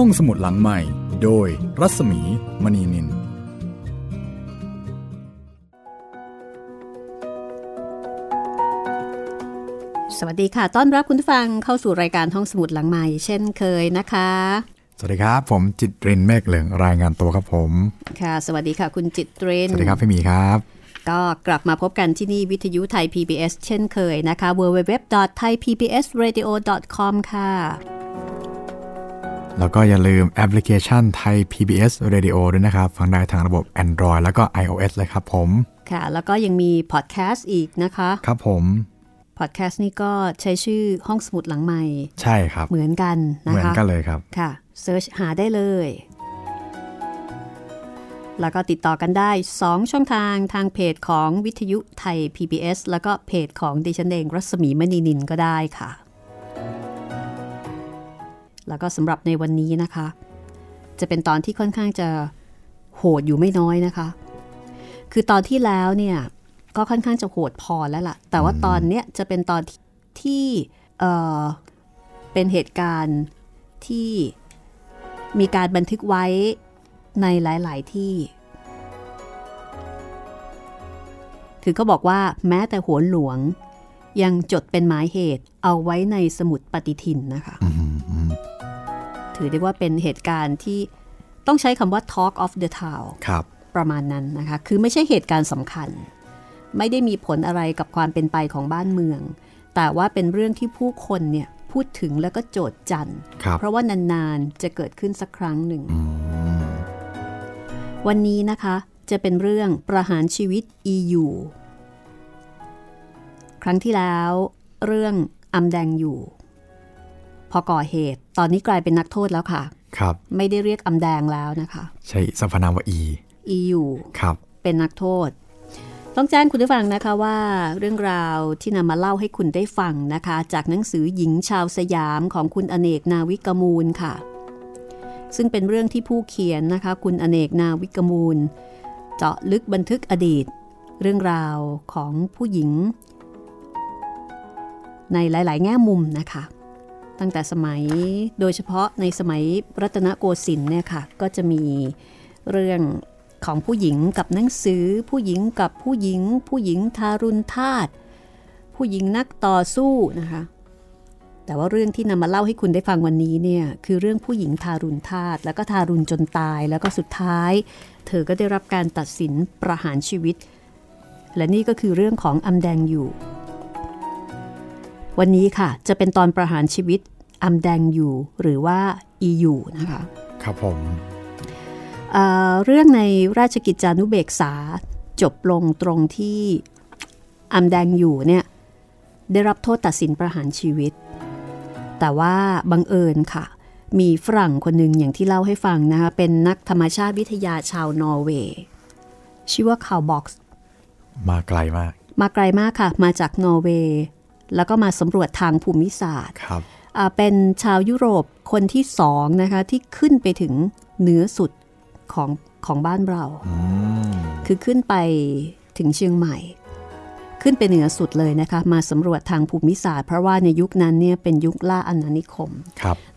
ห้องสมุดหลังใหม่โดยรัศมีมณีนินสวัสดีค่ะต้อนรับคุณผู้ฟังเข้าสู่รายการห้องสมุดหลังใหม่เช่นเคยนะคะสวัสดีครับผมจิตรินเมฆเหลืองรายงานตัวครับผมค่ะสวัสดีค่ะคุณจิตรินสวัสดีครับพี่หมีครับก็กลับมาพบกันที่นี่วิทยุไทย PBS เช่นเคยนะคะ www.thaipbsradio.com ค่ะแล้วก็อย่าลืมแอปพลิเคชันไทย PBS Radio ด้วยนะครับฟังได้ทางระบบ Android แล้วก็ iOS เลยครับผมค่ะแล้วก็ยังมีพอดแคสต์อีกนะคะครับผมพอดแคสต์นี่ก็ใช้ชื่อห้องสมุดหลังใหม่ใช่ครับเหมือนกันนะคะเหมือนกันเลยครับค่ะเสิร์ชหาได้เลยแล้วก็ติดต่อกันได้2ช่องทางทางเพจของวิทยุไทย PBS แล้วก็เพจของดิฉันเองรัศมีมณีนินก็ได้ค่ะแล้วก็สำหรับในวันนี้นะคะจะเป็นตอนที่ค่อนข้างจะโหดอยู่ไม่น้อยนะคะคือตอนที่แล้วเนี่ยก็ค่อนข้างจะโหดพอแล้วล่ะแต่ว่าตอนเนี้ยจะเป็นตอนที่เป็นเหตุการณ์ที่มีการบันทึกไว้ในหลายๆที่คือเขาบอกว่าแม้แต่โหนหลวงยังจดเป็นหมายเหตุเอาไว้ในสมุดปฏิทินนะคะ ถือได้ว่าเป็นเหตุการณ์ที่ต้องใช้คำว่า Talk of the Town ประมาณนั้นนะคะคือไม่ใช่เหตุการณ์สำคัญไม่ได้มีผลอะไรกับความเป็นไปของบ้านเมืองแต่ว่าเป็นเรื่องที่ผู้คนเนี่ยพูดถึงแล้วก็โจษจันเพราะว่านานๆจะเกิดขึ้นสักครั้งหนึ่งวันนี้นะคะจะเป็นเรื่องประหารชีวิต EU ครั้งที่แล้วเรื่องอำแดงอยู่พอก่อเหตุตอนนี้กลายเป็นนักโทษแล้วค่ะครับไม่ได้เรียกอำแดงแล้วนะคะใช่สรรพนามว่า EU ครับเป็นนักโทษต้องแจ้งคุณผู้ฟังนะคะว่าเรื่องราวที่นำมาเล่าให้คุณได้ฟังนะคะจากหนังสือหญิงชาวสยามของคุณอเนกนาวิกมูลค่ะซึ่งเป็นเรื่องที่ผู้เขียนนะคะคุณอเนกนาวิกมูลเจาะลึกบันทึกอดีตเรื่องราวของผู้หญิงในหลายๆแง่มุมนะคะตั้งแต่สมัยโดยเฉพาะในสมัยรัตนโกสินทร์เนี่ยค่ะก็จะมีเรื่องของผู้หญิงกับหนังสือผู้หญิงกับผู้หญิงผู้หญิงทารุณทาสผู้หญิงนักต่อสู้นะคะแต่ว่าเรื่องที่นำมาเล่าให้คุณได้ฟังวันนี้เนี่ยคือเรื่องผู้หญิงทารุณทาสแล้วก็ทารุณจนตายแล้วก็สุดท้ายเธอก็ได้รับการตัดสินประหารชีวิตและนี่ก็คือเรื่องของอำแดงอยู่วันนี้ค่ะจะเป็นตอนประหารชีวิตอำแดงอยู่หรือว่าอีอยู่นะคะครับผมเรื่องในราชกิจจานุเบกษาจบลงตรงที่อำแดงอยู่เนี่ยได้รับโทษตัดสินประหารชีวิตแต่ว่าบังเอิญค่ะมีฝรั่งคนหนึ่งอย่างที่เล่าให้ฟังนะคะเป็นนักธรรมชาติวิทยาชาวนอร์เวย์ชื่อว่า Carbox มาไกลมากค่ะมาจากนอร์เวย์แล้วก็มาสำรวจทางภูมิศาสตร์ครับเป็นชาวยุโรปคนที่สองนะคะที่ขึ้นไปถึงเหนือสุดของบ้านเราคือขึ้นไปถึงเชียงใหม่ขึ้นไปเหนือสุดเลยนะคะมาสำรวจทางภูมิศาสตร์เพราะว่าในยุคนั้นเนี่ยเป็นยุคล่าอาณานิคม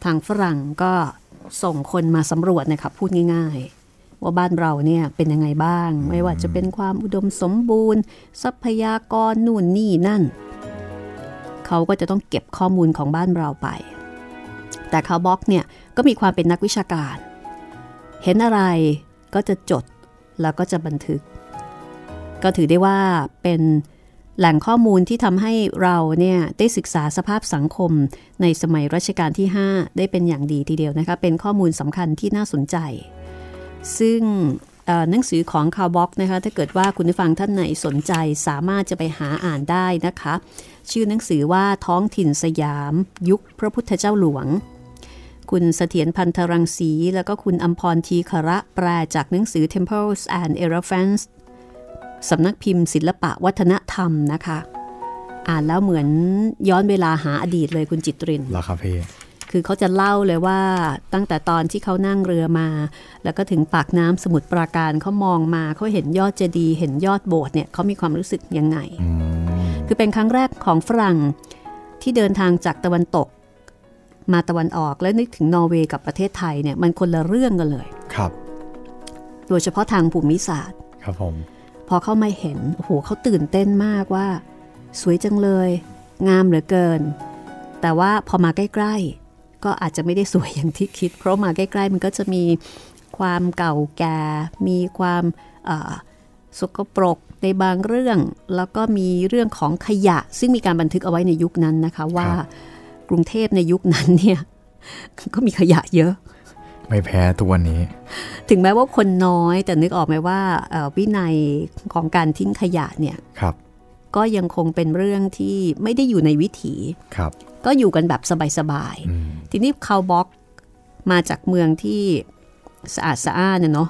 ทางฝรั่งก็ส่งคนมาสำรวจนะคะพูดง่ายๆว่าบ้านเราเนี่ยเป็นยังไงบ้างไม่ว่าจะเป็นความอุดมสมบูรณ์ทรัพยากรนู่นนี่นั่นเขาก็จะต้องเก็บข้อมูลของบ้านเราไปแต่คาร์บ็อกเนี่ยก็มีความเป็นนักวิชาการเห็นอะไรก็จะจดแล้วก็จะบันทึกก็ถือได้ว่าเป็นแหล่งข้อมูลที่ทำให้เราเนี่ยได้ศึกษาสภาพสังคมในสมัยรัชกาลที่5ได้เป็นอย่างดีทีเดียวนะคะเป็นข้อมูลสำคัญที่น่าสนใจซึ่งหนังสือของ Carbox นะคะถ้าเกิดว่าคุณผู้ฟังท่านไหนสนใจสามารถจะไปหาอ่านได้นะคะชื่อหนังสือว่าท้องถิ่นสยามยุคพระพุทธเจ้าหลวงคุณเสถียรพันธรังสีแล้วก็คุณอัมพรทีขระแปลจากหนังสือ Temples and Elephants สำนักพิมพ์ศิลปะวัฒนธรรมนะคะอ่านแล้วเหมือนย้อนเวลาหาอดีตเลยคุณจิตรินทร์เหรอครับพี่คือเขาจะเล่าเลยว่าตั้งแต่ตอนที่เขานั่งเรือมาแล้วก็ถึงปากน้ำสมุทรปราการเขามองมาเขาเห็นยอดเจดีย์เห็นยอดโบสถ์เนี่ยเขามีความรู้สึกยังไงคือเป็นครั้งแรกของฝรั่งที่เดินทางจากตะวันตก มาตะวันออกแล้วนึกถึงนอร์เวย์กับประเทศไทยเนี่ยมันคนละเรื่องกันเลยครับโดยเฉพาะทางภูมิศาสตร์ครับผมพอเข้ามาเห็นโอ้โหเขาตื่นเต้นมากว่าสวยจังเลยงามเหลือเกินแต่ว่าพอมาใกล้ๆก็อาจจะไม่ได้สวยอย่างที่คิดเพราะมาใกล้ๆมันก็จะมีความเก่าแก่มีความสกปรกในบางเรื่องแล้วก็มีเรื่องของขยะซึ่งมีการบันทึกเอาไว้ในยุคนั้นนะคะว่ากรุงเทพในยุคนั้นเนี่ยก็มีขยะเยอะไม่แพ้ทุกวันนี้ถึงแม้ว่าคนน้อยแต่นึกออกไหมว่าวินัยของการทิ้งขยะเนี่ยก็ยังคงเป็นเรื่องที่ไม่ได้อยู่ในวิถีก็อยู่กันแบบสบายๆทีนี้Carboxมาจากเมืองที่สะอาดสะอ้านเนาะ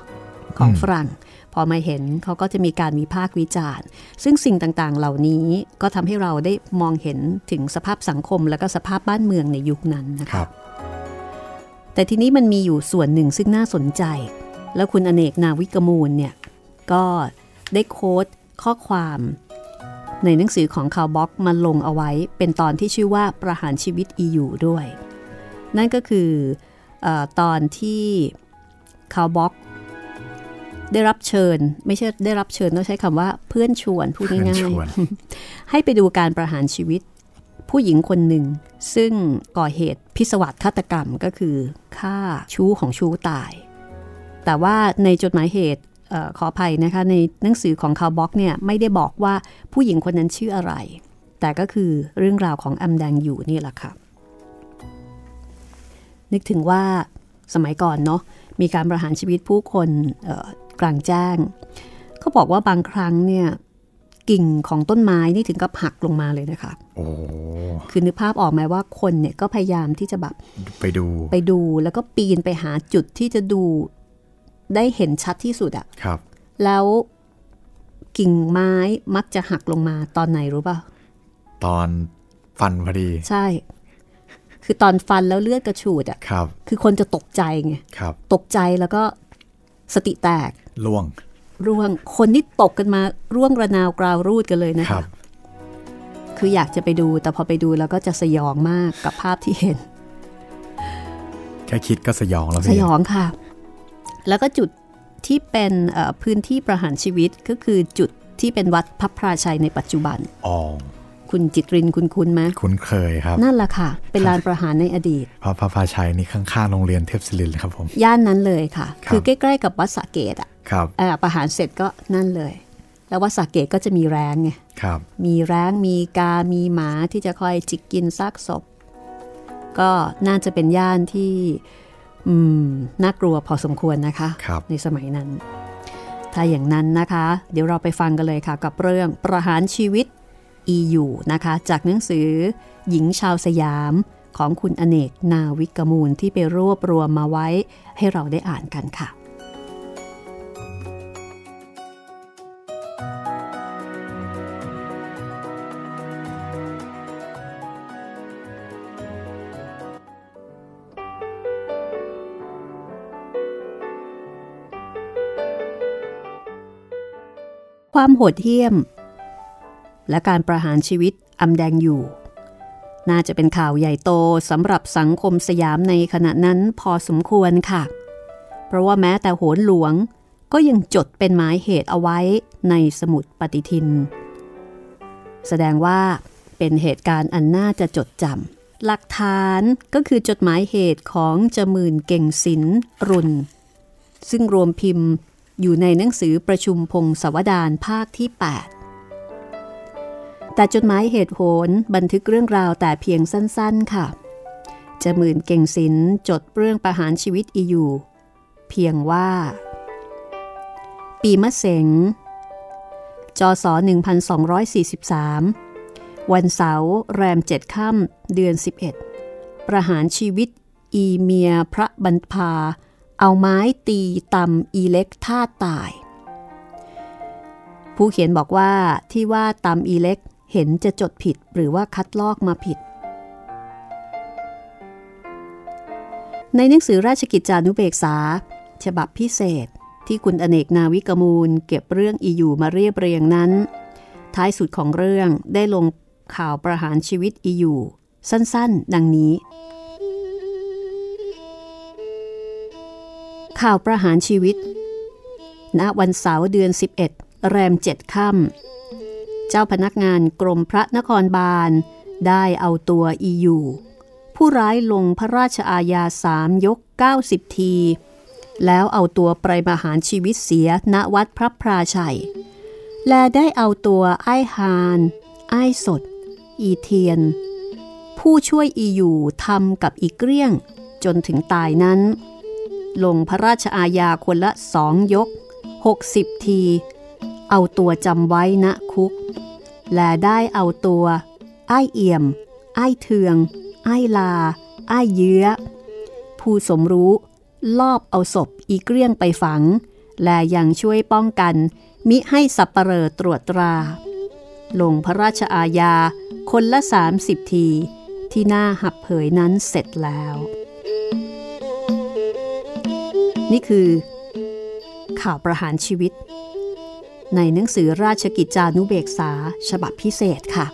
ของฝรั่งพอมาเห็นเขาก็จะมีการวิพากษ์วิจารณ์ซึ่งสิ่งต่างๆเหล่านี้ก็ทำให้เราได้มองเห็นถึงสภาพสังคมและก็สภาพบ้านเมืองในยุคนั้นนะคะแต่ทีนี้มันมีอยู่ส่วนหนึ่งซึ่งน่าสนใจแล้วคุณอเนกนาวิกมูลเนี่ยก็ได้โค้ดข้อความในหนังสือของCarboxมาลงเอาไว้เป็นตอนที่ชื่อว่าประหารชีวิตEUด้วยนั่นก็คือตอนที่Carboxได้รับเชิญไม่ใช่ได้รับเชิญต้องใช้คำว่าเพื่อนชวนพูดง่ายๆให้ไปดูการประหารชีวิตผู้หญิงคนหนึ่งซึ่งก่อเหตุพิศวาสฆาตกรรมก็คือฆ่าชู้ของชู้ตายแต่ว่าในจดหมายเหตุขออภัยนะคะในหนังสือของCarboxเนี่ยไม่ได้บอกว่าผู้หญิงคนนั้นชื่ออะไรแต่ก็คือเรื่องราวของอำแดงอยู่นี่แหละค่ะนึกถึงว่าสมัยก่อนเนาะมีการประหารชีวิตผู้คนกลางแจ้งเขาบอกว่าบางครั้งเนี่ยกิ่งของต้นไม้นี่ถึงกับหักลงมาเลยนะคะคือนึกภาพออกไหมว่าคนเนี่ยก็พยายามที่จะแบบไปดูแล้วก็ปีนไปหาจุดที่จะดูได้เห็นชัดที่สุดอะครับแล้วกิ่งไม้มักจะหักลงมาตอนไหนรู้ป่ะตอนฟันพอดีใช่คือตอนฟันแล้วเลือดกระฉูดอ่ะ คือคนจะตกใจไงตกใจแล้วก็สติแตกร่วงคนนี่ตกกันมาร่วงระนาวกราวรูดกันเลยนะคะคืออยากจะไปดูแต่พอไปดูแล้วก็จะสยองมากกับภาพที่เห็นแค่คิดก็สยองแล้วสยองค่ะแล้วก็จุดที่เป็นพื้นที่ประหารชีวิตก็คือจุดที่เป็นวัดพระพราชัยในปัจจุบันอ๋อคุณจิตรินคุ้นไหมคุ้นเคยครับนั่นแหละค่ะเป็นลานประหารในอดีตพระพาชัยนี่ข้างๆโรงเรียนเทพศิรินครับผมย่านนั้นเลยค่ะคือใกล้ๆกับวัดสระเกตอ่ะประหารเสร็จก็นั่นเลยแล้ววัดสระเกตก็จะมีแร้งไงมีแร้งมีกามีหมาที่จะคอยจิกกินซากศพก็น่าจะเป็นย่านที่น่ากลัวพอสมควรนะคะในสมัยนั้นถ้าอย่างนั้นนะคะเดี๋ยวเราไปฟังกันเลยค่ะกับเรื่องประหารชีวิตEU นะคะจากหนังสือหญิงชาวสยามของคุณอเนกนาวิกมูลที่ไปรวบรวมมาไว้ให้เราได้อ่านกันค่ะความโหดเหี้ยมและการประหารชีวิตอำแดงอยู่น่าจะเป็นข่าวใหญ่โตสำหรับสังคมสยามในขณะนั้นพอสมควรค่ะเพราะว่าแม้แต่โหนหลวงก็ยังจดเป็นหมายเหตุเอาไว้ในสมุดปฏิทินแสดงว่าเป็นเหตุการณ์อันน่าจะจดจำหลักฐานก็คือจดหมายเหตุของจมื่นเก่งศิลป์รุ่นซึ่งรวมพิมพ์อยู่ในหนังสือประชุมพงศาวดารภาคที่8แต่จดหมายเหตุผลบันทึกเรื่องราวแต่เพียงสั้นๆค่ะจมื่นเก่งศิลป์จดเรื่องประหารชีวิตEUเพียงว่าปีมะเสงจ.ศ. 1243วันเสาร์แรม7ค่ำเดือน11ประหารชีวิตอีเมียพระบันพาเอาไม้ตีตำอีเล็กท่าตายผู้เขียนบอกว่าที่ว่าตำอีเล็กเห็นจะจดผิดหรือว่าคัดลอกมาผิดในหนังสือราชกิจจานุเบกษาฉบับพิเศษที่คุณอเนกนาวิกมูลเก็บเรื่องEUมาเรียบเรียงนั้นท้ายสุดของเรื่องได้ลงข่าวประหารชีวิตEUสั้นๆดังนี้ ข่าวประหารชีวิตณวันเสาร์เดือน11แรม7ค่ำเจ้าพนักงานกรมพระนครบาลได้เอาตัวอีอยู่ผู้ร้ายลงพระราชอาญา3ยก90ทีแล้วเอาตัวไปประหารชีวิตเสียณวัดพระพราชัยและได้เอาตัวอ้ายฮานอ้ายสดอีเทียนผู้ช่วยอีอยู่ทำกับอีเกลี้ยงจนถึงตายนั้นลงพระราชอาญาคนละ2ยก60ทีเอาตัวจำไว้ณคุกและได้เอาตัวอ้ายเอี่ยมอ้ายเทืองอ้ายลาอ้ายเยื้อผู้สมรู้ลอบเอาศพอีเกลี้ยงไปฝังและยังช่วยป้องกันมิให้สัปเหร่อตรวจตราลงพระราชอาญาคนละ30ทีที่หน้าหับเผยนั้นเสร็จแล้วนี่คือข่าวประหารชีวิตในหนังสือราชกิจจานุเบกษาฉบับพิเศษค่ะ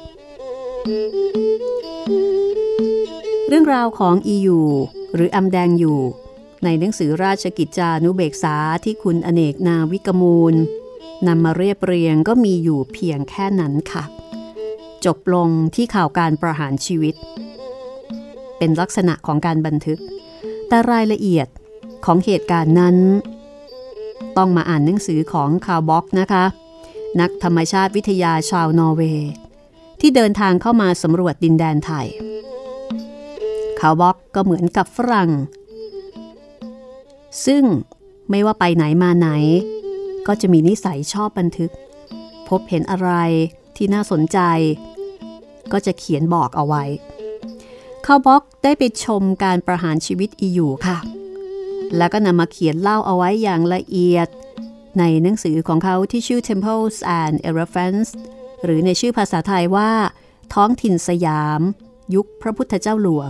เรื่องราวของอีอยู่หรืออำแดงอยู่ในหนังสือราชกิจจานุเบกษาที่คุณอเนกนาวิกมูลนำมาเรียบเรียงก็มีอยู่เพียงแค่นั้นค่ะจบลงที่ข่าวการประหารชีวิตเป็นลักษณะของการบันทึกแต่รายละเอียดของเหตุการณ์นั้นต้องมาอ่านหนังสือของ Carbox นะคะนักธรรมชาติวิทยาชาวนอร์เวย์ที่เดินทางเข้ามาสำรวจดินแดนไทย Carbox ก็เหมือนกับฝรั่งซึ่งไม่ว่าไปไหนมาไหนก็จะมีนิสัยชอบบันทึกพบเห็นอะไรที่น่าสนใจก็จะเขียนบอกเอาไว้ Carbox ได้ไปชมการประหารชีวิตอีอยู่ค่ะแล้วก็นำมาเขียนเล่าเอาไว้อย่างละเอียดในหนังสือของเขาที่ชื่อ Temples and Elephants หรือในชื่อภาษาไทยว่าท้องถิ่นสยามยุคพระพุทธเจ้าหลวง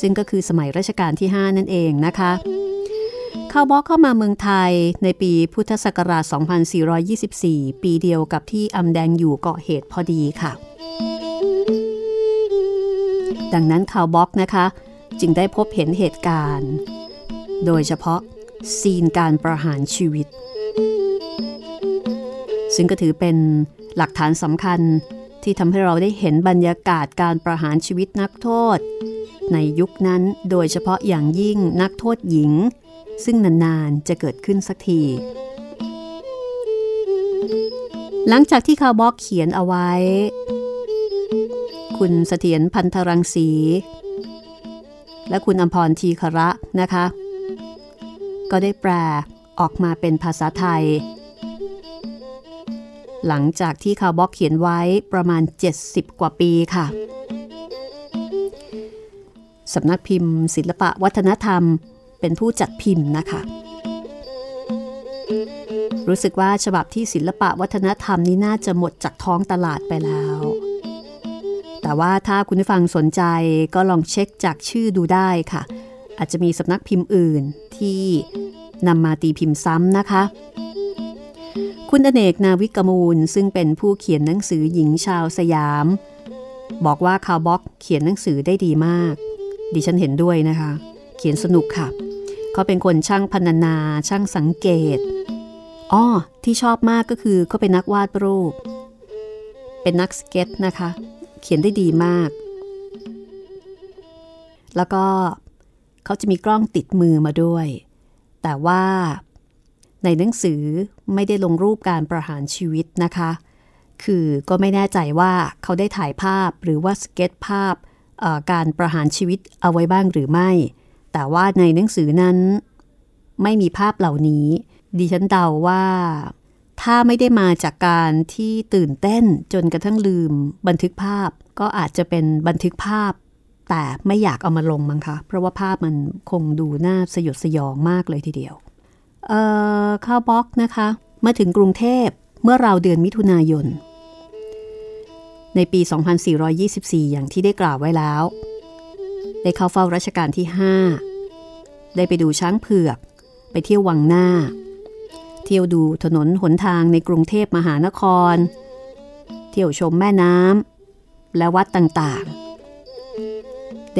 ซึ่งก็คือสมัยรัชกาลที่5นั่นเองนะคะCarboxเข้ามาเมืองไทยในปีพุทธศักราช2424ปีเดียวกับที่อำแดงอยู่เกาะเหตุพอดีค่ะดังนั้นCarboxนะคะจึงได้พบเห็นเหตุการณ์โดยเฉพาะซีนการประหารชีวิตซึ่งก็ถือเป็นหลักฐานสำคัญที่ทำให้เราได้เห็นบรรยากาศการประหารชีวิตนักโทษในยุคนั้นโดยเฉพาะอย่างยิ่งนักโทษหญิงซึ่งนานๆจะเกิดขึ้นสักทีหลังจากที่Carboxเขียนเอาไว้คุณเสถียรพันธรังสีและคุณอำพรทีคระนะคะก็ได้แปลออกมาเป็นภาษาไทยหลังจากที่Carboxเขียนไว้ประมาณ70กว่าปีค่ะสำนักพิมพ์ศิลปะวัฒนธรรมเป็นผู้จัดพิมพ์นะคะรู้สึกว่าฉบับที่ศิลปะวัฒนธรรมนี้น่าจะหมดจากท้องตลาดไปแล้วแต่ว่าถ้าคุณผู้ฟังสนใจก็ลองเช็คจากชื่อดูได้ค่ะอาจจะมีสำนักพิมพ์อื่นที่นำมาตีพิมพ์ซ้ำนะคะคุณอเนกนาวิกมูลซึ่งเป็นผู้เขียนหนังสือหญิงชาวสยามบอกว่าCarboxเขียนหนังสือได้ดีมากดิฉันเห็นด้วยนะคะเขียนสนุกค่ะเขาเป็นคนช่างพรรณนาช่างสังเกตที่ชอบมากก็คือเขาเป็นนักวาดรูปเป็นนักสเก็ตนะคะเขียนได้ดีมากแล้วก็เขาจะมีกล้องติดมือมาด้วยแต่ว่าในหนังสือไม่ได้ลงรูปการประหารชีวิตนะคะคือก็ไม่แน่ใจว่าเขาได้ถ่ายภาพหรือว่าสเก็ตภาพการประหารชีวิตเอาไว้บ้างหรือไม่แต่ว่าในหนังสือนั้นไม่มีภาพเหล่านี้ดิฉันเดาว่าถ้าไม่ได้มาจากการที่ตื่นเต้นจนกระทั่งลืมบันทึกภาพก็อาจจะเป็นบันทึกภาพแต่ไม่อยากเอามาลงมั้งคะเพราะว่าภาพมันคงดูน่าสยดสยองมากเลยทีเดียวCarboxนะคะมาถึงกรุงเทพเมื่อราวเดือนมิถุนายนในปี2424อย่างที่ได้กล่าวไว้แล้วได้เข้าเฝ้ารัชกาลที่5ได้ไปดูช้างเผือกไปเที่ยววังหน้าเที่ยวดูถนนหนทางในกรุงเทพมหานครเที่ยวชมแม่น้ำและวัดต่างๆ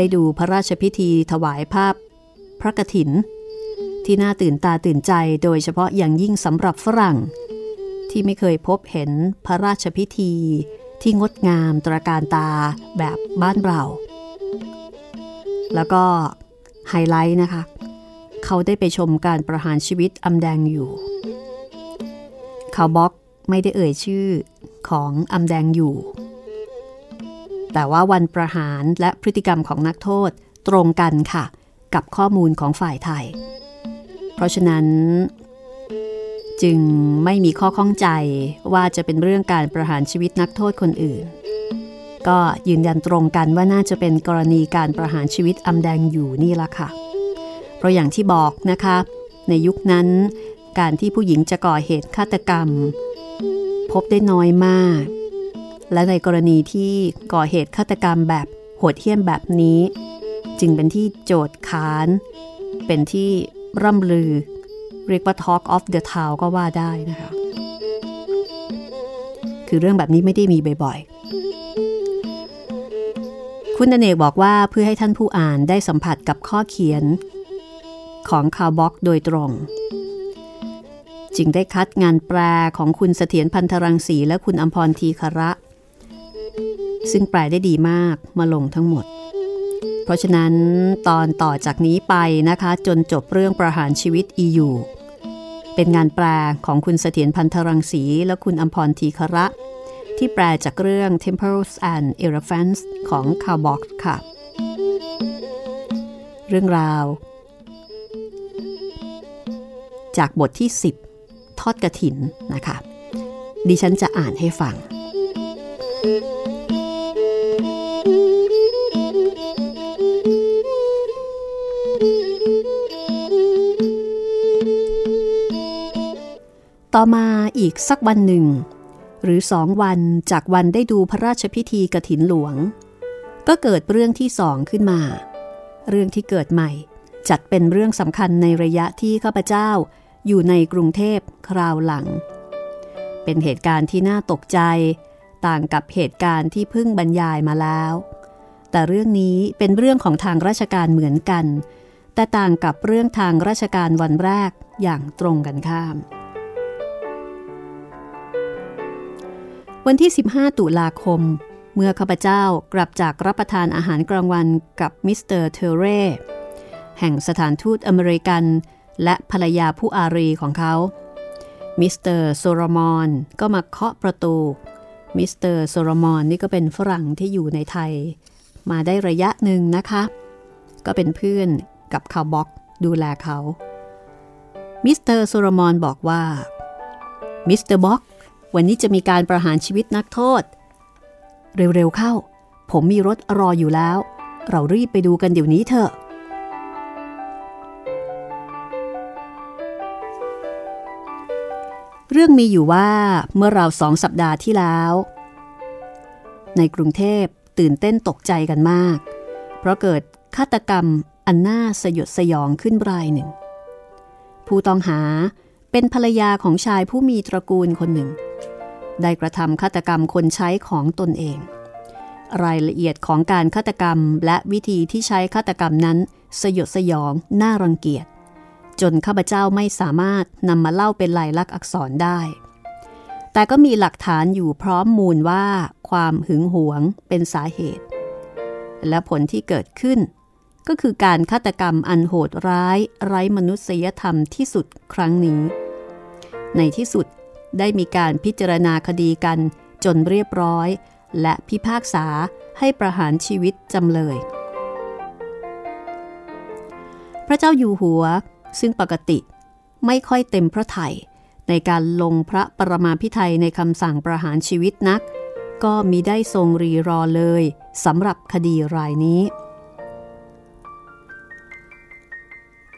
ได้ดูพระราชพิธีถวายภาพพระกฐิน ที่น่าตื่นตาตื่นใจโดยเฉพาะอย่างยิ่งสำหรับฝรั่งที่ไม่เคยพบเห็นพระราชพิธีที่งดงามตระการตาแบบบ้านเราแล้วก็ไฮไลท์นะคะเขาได้ไปชมการประหารชีวิตอำแดงอยู่ Carbox ไม่ได้เอ่ยชื่อของอำแดงอยู่แต่ว่าวันประหารและพฤติกรรมของนักโทษตรงกันค่ะกับข้อมูลของฝ่ายไทยเพราะฉะนั้นจึงไม่มีข้อข้องใจว่าจะเป็นเรื่องการประหารชีวิตนักโทษคนอื่นก็ยืนยันตรงกันว่าน่าจะเป็นกรณีการประหารชีวิตอำแดงอยู่นี่ละค่ะเพราะอย่างที่บอกนะคะในยุคนั้นการที่ผู้หญิงจะก่อเหตุฆาตกรรมพบได้น้อยมากและในกรณีที่ก่อเหตุฆาตกรรมแบบโหดเหี้ยมแบบนี้จึงเป็นที่โจทย์ค้านเป็นที่ร่ำลือเรียกว่า Talk of the Town ก็ว่าได้นะคะคือเรื่องแบบนี้ไม่ได้มีบ่อยๆคุณอเนกบอกว่าเพื่อให้ท่านผู้อ่านได้สัมผัสกับข้อเขียนของ Carbox โดยตรงจึงได้คัดงานแปลของคุณเสถียรพันธรังสีและคุณอัมพรทีคระซึ่งแปลได้ดีมากมาลงทั้งหมดเพราะฉะนั้นตอนต่อจากนี้ไปนะคะจนจบเรื่องประหารชีวิตอียูเป็นงานแปลของคุณเสถียรพันธรังสีและคุณอัมพรทีคระที่แปลจากเรื่อง Temples and Elephants ของ Carbox ค่ะเรื่องราวจากบทที่10ทอดกฐินนะคะดิฉันจะอ่านให้ฟังต่อมาอีกสักวันหนึ่งหรือ2 วันจากวันได้ดูพระราชพิธีกฐินหลวงก็เกิดเรื่องที่2ขึ้นมาเรื่องที่เกิดใหม่จัดเป็นเรื่องสำคัญในระยะที่ข้าพเจ้าอยู่ในกรุงเทพคราวหลังเป็นเหตุการณ์ที่น่าตกใจต่างกับเหตุการณ์ที่เพิ่งบรรยายมาแล้วแต่เรื่องนี้เป็นเรื่องของทางราชการเหมือนกันแต่ต่างกับเรื่องทางราชการวันแรกอย่างตรงกันข้ามวันที่15ตุลาคมเมื่อข้าพเจ้ากลับจากรับประทานอาหารกลางวันกับมิสเตอร์เทเร่แห่งสถานทูตอเมริกันและภรรยาผู้อารีของเขามิสเตอร์โซโลมอนก็มาเคาะประตูมิสเตอร์โซโลมอนนี่ก็เป็นฝรั่งที่อยู่ในไทยมาได้ระยะหนึ่งนะคะก็เป็นเพื่อนกับCarboxดูแลเขามิสเตอร์โซโลมอนบอกว่ามิสเตอร์บ็อกวันนี้จะมีการประหารชีวิตนักโทษเร็วๆเข้าผมมีรถรออยู่แล้วเรารีบไปดูกันเดี๋ยวนี้เถอะเรื่องมีอยู่ว่าเมื่อราว2 สัปดาห์ที่แล้วในกรุงเทพตื่นเต้นตกใจกันมากเพราะเกิดฆาตกรรมอันน่าสยดสยองขึ้นรายหนึ่งผู้ต้องหาเป็นภรรยาของชายผู้มีตระกูลคนหนึ่งได้กระทำฆาตกรรมคนใช้ของตนเองรายละเอียดของการฆาตกรรมและวิธีที่ใช้ฆาตกรรมนั้นสยดสยองน่ารังเกียจจนข้าพเจ้าไม่สามารถนำมาเล่าเป็นลายลักษณ์อักษรได้แต่ก็มีหลักฐานอยู่พร้อมมูลว่าความหึงหวงเป็นสาเหตุและผลที่เกิดขึ้นก็คือการฆาตกรรมอันโหดร้ายไร้มนุษยธรรมที่สุดครั้งนี้ในที่สุดได้มีการพิจารณาคดีกันจนเรียบร้อยและพิพากษาให้ประหารชีวิตจำเลยพระเจ้าอยู่หัวซึ่งปกติไม่ค่อยเต็มพระทัยในการลงพระปรมาภิไธยในคำสั่งประหารชีวิตนักก็มิได้ทรงรีรอเลยสำหรับคดีรายนี้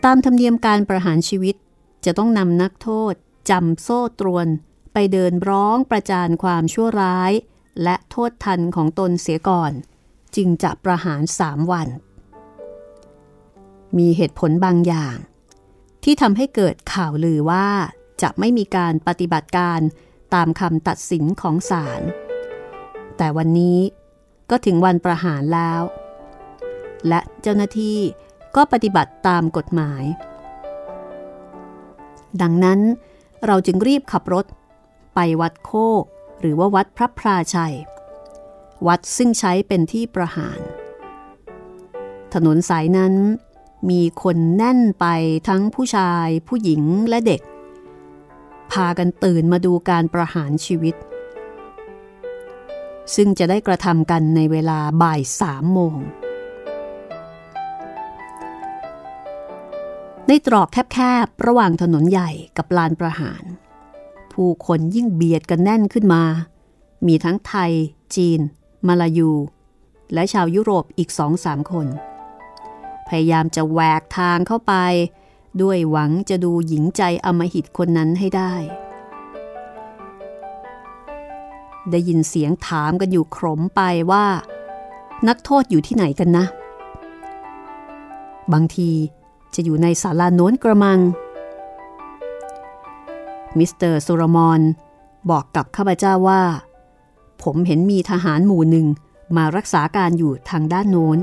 ตามธรรมเนียมการประหารชีวิตจะต้องนำนักโทษจำโซ่ตรวนไปเดินร้องประจานความชั่วร้ายและโทษทันของตนเสียก่อนจึงจะประหาร3 วันมีเหตุผลบางอย่างที่ทำให้เกิดข่าวลือว่าจะไม่มีการปฏิบัติการตามคำตัดสินของศาลแต่วันนี้ก็ถึงวันประหารแล้วและเจ้าหน้าที่ก็ปฏิบัติตามกฎหมาย ดังนั้นเราจึงรีบขับรถไปวัดโคกหรือว่าวัดพระพราชัยวัดซึ่งใช้เป็นที่ประหารถนนสายนั้นมีคนแน่นไปทั้งผู้ชายผู้หญิงและเด็กพากันตื่นมาดูการประหารชีวิตซึ่งจะได้กระทำกันในเวลาบ่าย3 โมงในตรอกแคบๆระหว่างถนนใหญ่กับลานประหารผู้คนยิ่งเบียดกันแน่นขึ้นมามีทั้งไทยจีนมาลายูและชาวยุโรปอีก 2-3 คนพยายามจะแหวกทางเข้าไปด้วยหวังจะดูหญิงใจอำมหิตคนนั้นให้ได้ยินเสียงถามกันอยู่ขรมไปว่านักโทษอยู่ที่ไหนกันนะบางทีจะอยู่ในศาลาโน้นกระมังมิสเตอร์ซูรมอนบอกกับข้าพเจ้าว่าผมเห็นมีทหารหมู่หนึ่งมารักษาการอยู่ทางด้านโน้น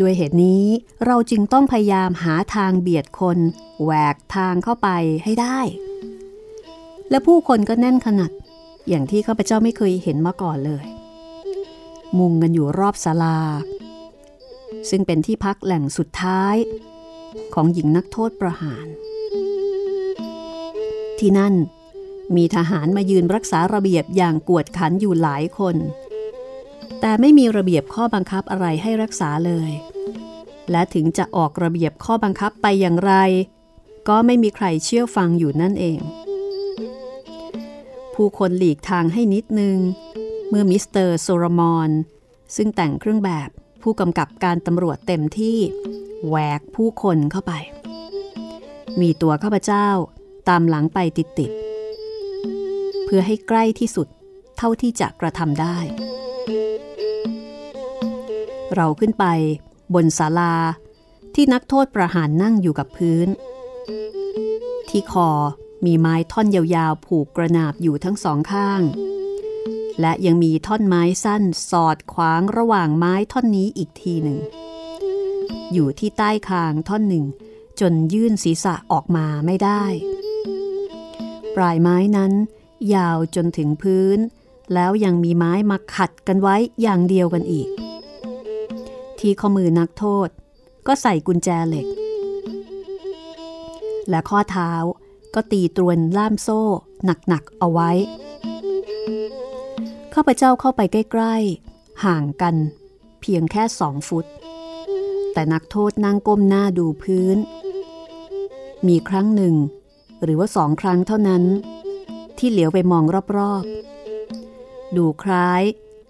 ด้วยเหตุนี้เราจึงต้องพยายามหาทางเบียดคนแหวกทางเข้าไปให้ได้และผู้คนก็แน่นขนาดอย่างที่ข้าพเจ้าไม่เคยเห็นมาก่อนเลยมุงกันอยู่รอบศาลาซึ่งเป็นที่พักแหล่งสุดท้ายของหญิงนักโทษประหารที่นั่นมีทหารมายืนรักษาระเบียบอย่างกวดขันอยู่หลายคนแต่ไม่มีระเบียบข้อบังคับอะไรให้รักษาเลยและถึงจะออกระเบียบข้อบังคับไปอย่างไรก็ไม่มีใครเชื่อฟังอยู่นั่นเองผู้คนหลีกทางให้นิดนึงเมื่อมิสเตอร์โซโลมอนซึ่งแต่งเครื่องแบบผู้กำกับการตำรวจเต็มที่แหวกผู้คนเข้าไปมีตัวข้าพเจ้าตามหลังไปติดๆเพื่อให้ใกล้ที่สุดเท่าที่จะกระทำได้เราขึ้นไปบนศาลาที่นักโทษประหารนั่งอยู่กับพื้นที่คอมีไม้ท่อนยาวๆผูกกระนาบอยู่ทั้งสองข้างและยังมีท่อนไม้สั้นสอดขวางระหว่างไม้ท่อนนี้อีกทีหนึ่งอยู่ที่ใต้คางท่อนหนึ่งจนยื่นศีรษะออกมาไม่ได้ปลายไม้นั้นยาวจนถึงพื้นแล้วยังมีไม้มาขัดกันไว้อย่างเดียวกันอีกที่ข้อมือนักโทษก็ใส่กุญแจเหล็กและข้อเท้าก็ตีตรวนล่ามโซ่หนักๆเอาไว้ข้าพเจ้าเข้าไปใกล้ๆห่างกันเพียงแค่2 ฟุตแต่นักโทษนั่งก้มหน้าดูพื้นมีครั้งหนึ่งหรือว่า2 ครั้งเท่านั้นที่เหลียวไปมองรอบๆดูคล้าย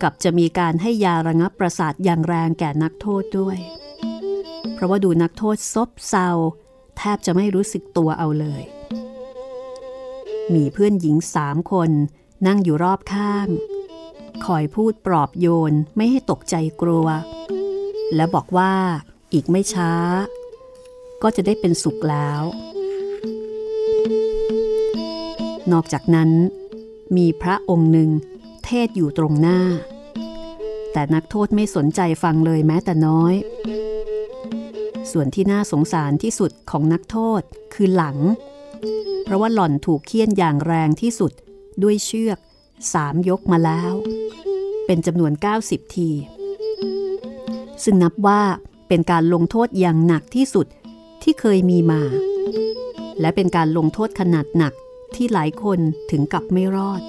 กับจะมีการให้ยาระงับประสาทอย่างแรงแก่นักโทษด้วยเพราะว่าดูนักโทษซบเซาแทบจะไม่รู้สึกตัวเอาเลยมีเพื่อนหญิง3 คนนั่งอยู่รอบข้างคอยพูดปลอบโยนไม่ให้ตกใจกลัวและบอกว่าอีกไม่ช้าก็จะได้เป็นสุขแล้วนอกจากนั้นมีพระองค์หนึ่งเทศอยู่ตรงหน้าแต่นักโทษไม่สนใจฟังเลยแม้แต่น้อยส่วนที่น่าสงสารที่สุดของนักโทษคือหลังเพราะว่าหล่อนถูกเฆี่ยนอย่างแรงที่สุดด้วยเชือก3 ยกมาแล้วเป็นจำนวน90 ทีซึ่งนับว่าเป็นการลงโทษอย่างหนักที่สุดที่เคยมีมาและเป็นการลงโทษขนาดหนักที่หลายคนถึงกับไม่รอด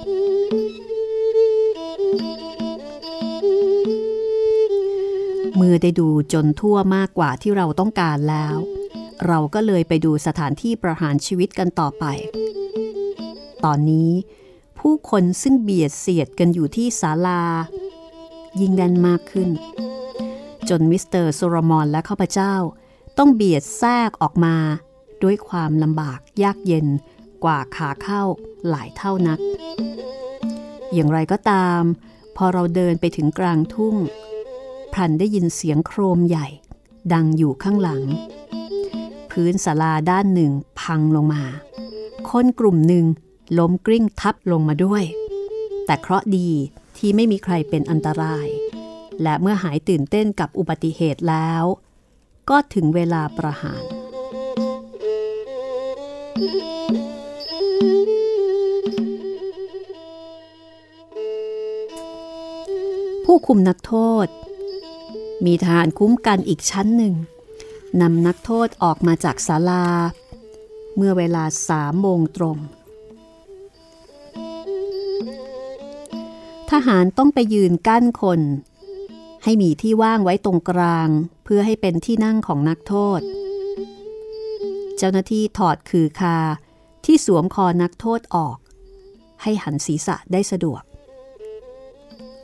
เมื่อได้ดูจนทั่วมากกว่าที่เราต้องการแล้วเราก็เลยไปดูสถานที่ประหารชีวิตกันต่อไปตอนนี้ผู้คนซึ่งเบียดเสียดกันอยู่ที่ศาลายิ่งแน่นมากขึ้นจนมิสเตอร์โซโลมอนและข้าพเจ้าต้องเบียดแทรกออกมาด้วยความลำบากยากเย็นกว่าขาเข้าหลายเท่านักอย่างไรก็ตามพอเราเดินไปถึงกลางทุ่งพลันได้ยินเสียงโครมใหญ่ดังอยู่ข้างหลังพื้นศาลาด้านหนึ่งพังลงมาคนกลุ่มหนึ่งล้มกลิ้งทับลงมาด้วยแต่เคราะห์ดีที่ไม่มีใครเป็นอันตรายและเมื่อหายตื่นเต้นกับอุบัติเหตุแล้วก็ถึงเวลาประหาร ผู้คุมนักโทษมีทหารคุ้มกันอีกชั้นหนึ่งนำนักโทษออกมาจากศาลาเมื่อเวลา3 โมงตรงทหารต้องไปยืนกั้นคนให้มีที่ว่างไว้ตรงกลางเพื่อให้เป็นที่นั่งของนักโทษเจ้าหน้าที่ถอดคือคาที่สวมคอนักโทษออกให้หันศีรษะได้สะดวก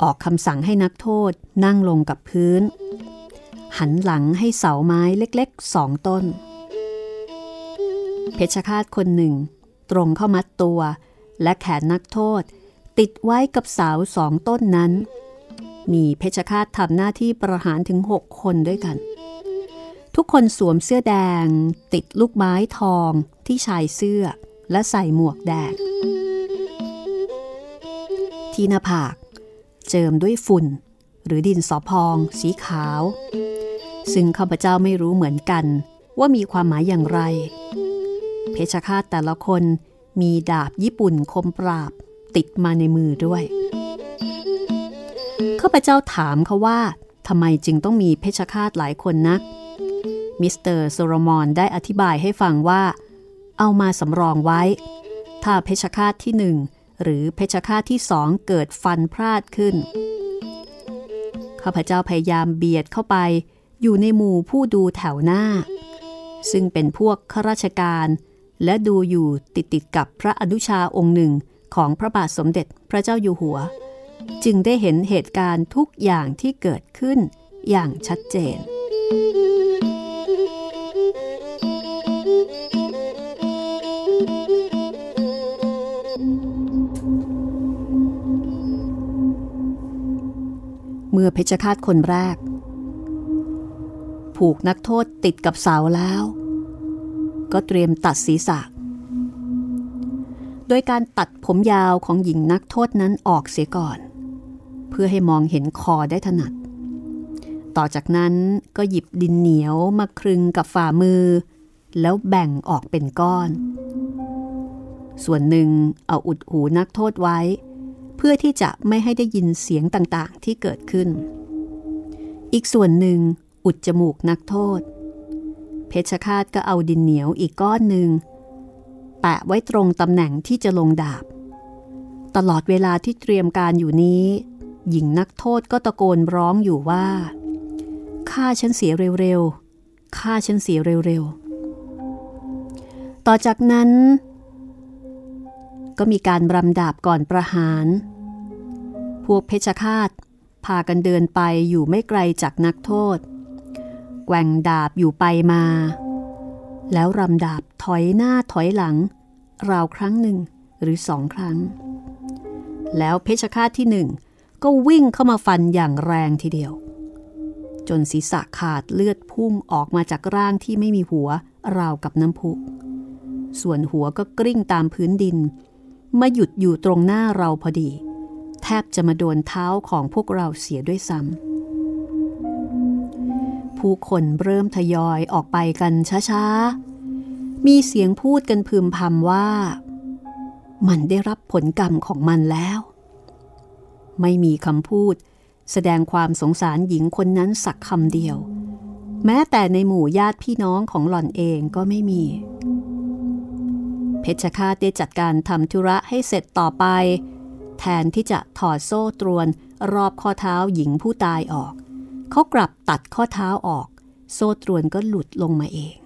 ออกคำสั่งให้นักโทษนั่งลงกับพื้นหันหลังให้เสาไม้เล็กๆ2 ต้นเพชฌฆาตคนหนึ่งตรงเข้ามัดตัวและแขนนักโทษติดไว้กับเสา2 ต้นนั้นมีเพชฌฆาตทำหน้าที่ประหารถึง6 คนด้วยกันทุกคนสวมเสื้อแดงติดลูกไม้ทองที่ชายเสื้อและใส่หมวกแดงที่หน้าผากเจิมด้วยฝุ่นหรือดินสอพองสีขาวซึ่งข้าพเจ้าไม่รู้เหมือนกันว่ามีความหมายอย่างไรเพชฌฆาตแต่ละคนมีดาบญี่ปุ่นคมปราบติดมาในมือด้วยข้าพเจ้าถามเขาว่าทำไมจึงต้องมีเพชฌฆาตหลายคนนักมิสเตอร์โซโลมอนได้อธิบายให้ฟังว่าเอามาสำรองไว้ถ้าเพชฌฆาตที่1หรือเพชฌฆาตที่2เกิดฟันพลาดขึ้นข้าพเจ้าพยายามเบียดเข้าไปอยู่ในหมู่ผู้ดูแถวหน้าซึ่งเป็นพวกข้าราชการและดูอยู่ติดกับพระอนุชาองค์หนึ่งของพระบาทสมเด็จพระเจ้าอยู่หัวจึงได้เห็นเหตุการณ์ทุกอย่างที่เกิดขึ้นอย่างชัดเจนเมื่อเพชฌฆาตคนแรกผูกนักโทษติดกับเสาแล้วก็เตรียมตัดศีรษะโดยการตัดผมยาวของหญิงนักโทษนั้นออกเสียก่อนเพื่อให้มองเห็นคอได้ถนัดต่อจากนั้นก็หยิบดินเหนียวมาคลึงกับฝ่ามือแล้วแบ่งออกเป็นก้อนส่วนหนึ่งเอาอุดหูนักโทษไว้เพื่อที่จะไม่ให้ได้ยินเสียงต่างๆที่เกิดขึ้นอีกส่วนหนึ่งอุดจมูกนักโทษเพชฌฆาตก็เอาดินเหนียวอีกก้อนหนึ่งแปะไว้ตรงตำแหน่งที่จะลงดาบตลอดเวลาที่เตรียมการอยู่นี้หญิงนักโทษก็ตะโกนร้องอยู่ว่าฆ่าฉันเสียเร็วๆฆ่าฉันเสียเร็วๆต่อจากนั้นก็มีการรำดาบก่อนประหารพวกเพชฌฆาตพากันเดินไปอยู่ไม่ไกลจากนักโทษแกว่งดาบอยู่ไปมาแล้วรำดาบถอยหน้าถอยหลังราวครั้งหนึ่งหรือ2 ครั้งแล้วเพชฌฆาตที่1ก็วิ่งเข้ามาฟันอย่างแรงทีเดียวจนศีรษะขาดเลือดพุ่งออกมาจากร่างที่ไม่มีหัวราวกับน้ำพุส่วนหัวก็กลิ้งตามพื้นดินมาหยุดอยู่ตรงหน้าเราพอดีแทบจะมาโดนเท้าของพวกเราเสียด้วยซ้ำผู้คนเริ่มทยอยออกไปกันช้าๆมีเสียงพูดกันพึมพำว่ามันได้รับผลกรรมของมันแล้วไม่มีคำพูดแสดงความสงสารหญิงคนนั้นสักคำเดียวแม้แต่ในหมู่ญาติพี่น้องของหล่อนเองก็ไม่มีเพชฌฆาตได้จัดการทำธุระให้เสร็จต่อไปแทนที่จะถอดโซ่ตรวนรอบข้อเท้าหญิงผู้ตายออกเขากลับตัดข้อเท้าออกโซ่ตรวนก็หลุดลงมาเอง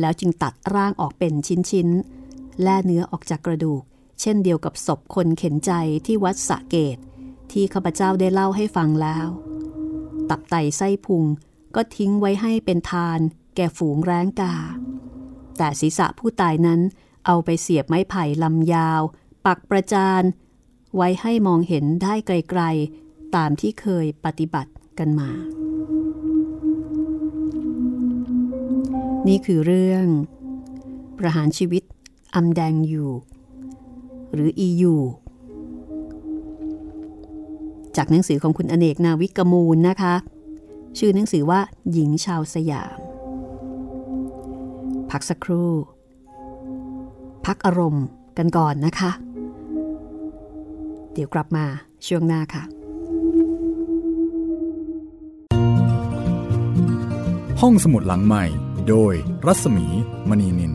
แล้วจึงตัดร่างออกเป็นชิ้นๆแล่เนื้อออกจากกระดูกเช่นเดียวกับศพคนเข็นใจที่วัดสะเกตที่ข้าพเจ้าได้เล่าให้ฟังแล้วตับไตไส้พุงก็ทิ้งไว้ให้เป็นทานแก่ฝูงแร้งกาแต่ศีรษะผู้ตายนั้นเอาไปเสียบไม้ไผ่ลำยาวปักประจานไว้ให้มองเห็นได้ไกลๆตามที่เคยปฏิบัติกันมานี่คือเรื่องประหารชีวิตอำแดงอยู่หรืออีอยู่จากหนังสือของคุณอเนกนาวิกมูลนะคะชื่อหนังสือว่าหญิงชาวสยามพักสักครู่ พักอารมณ์กันก่อนนะคะเดี๋ยวกลับมาช่วงหน้าค่ะห้องสมุดหลังใหม่โดยรัศมีมณีนิน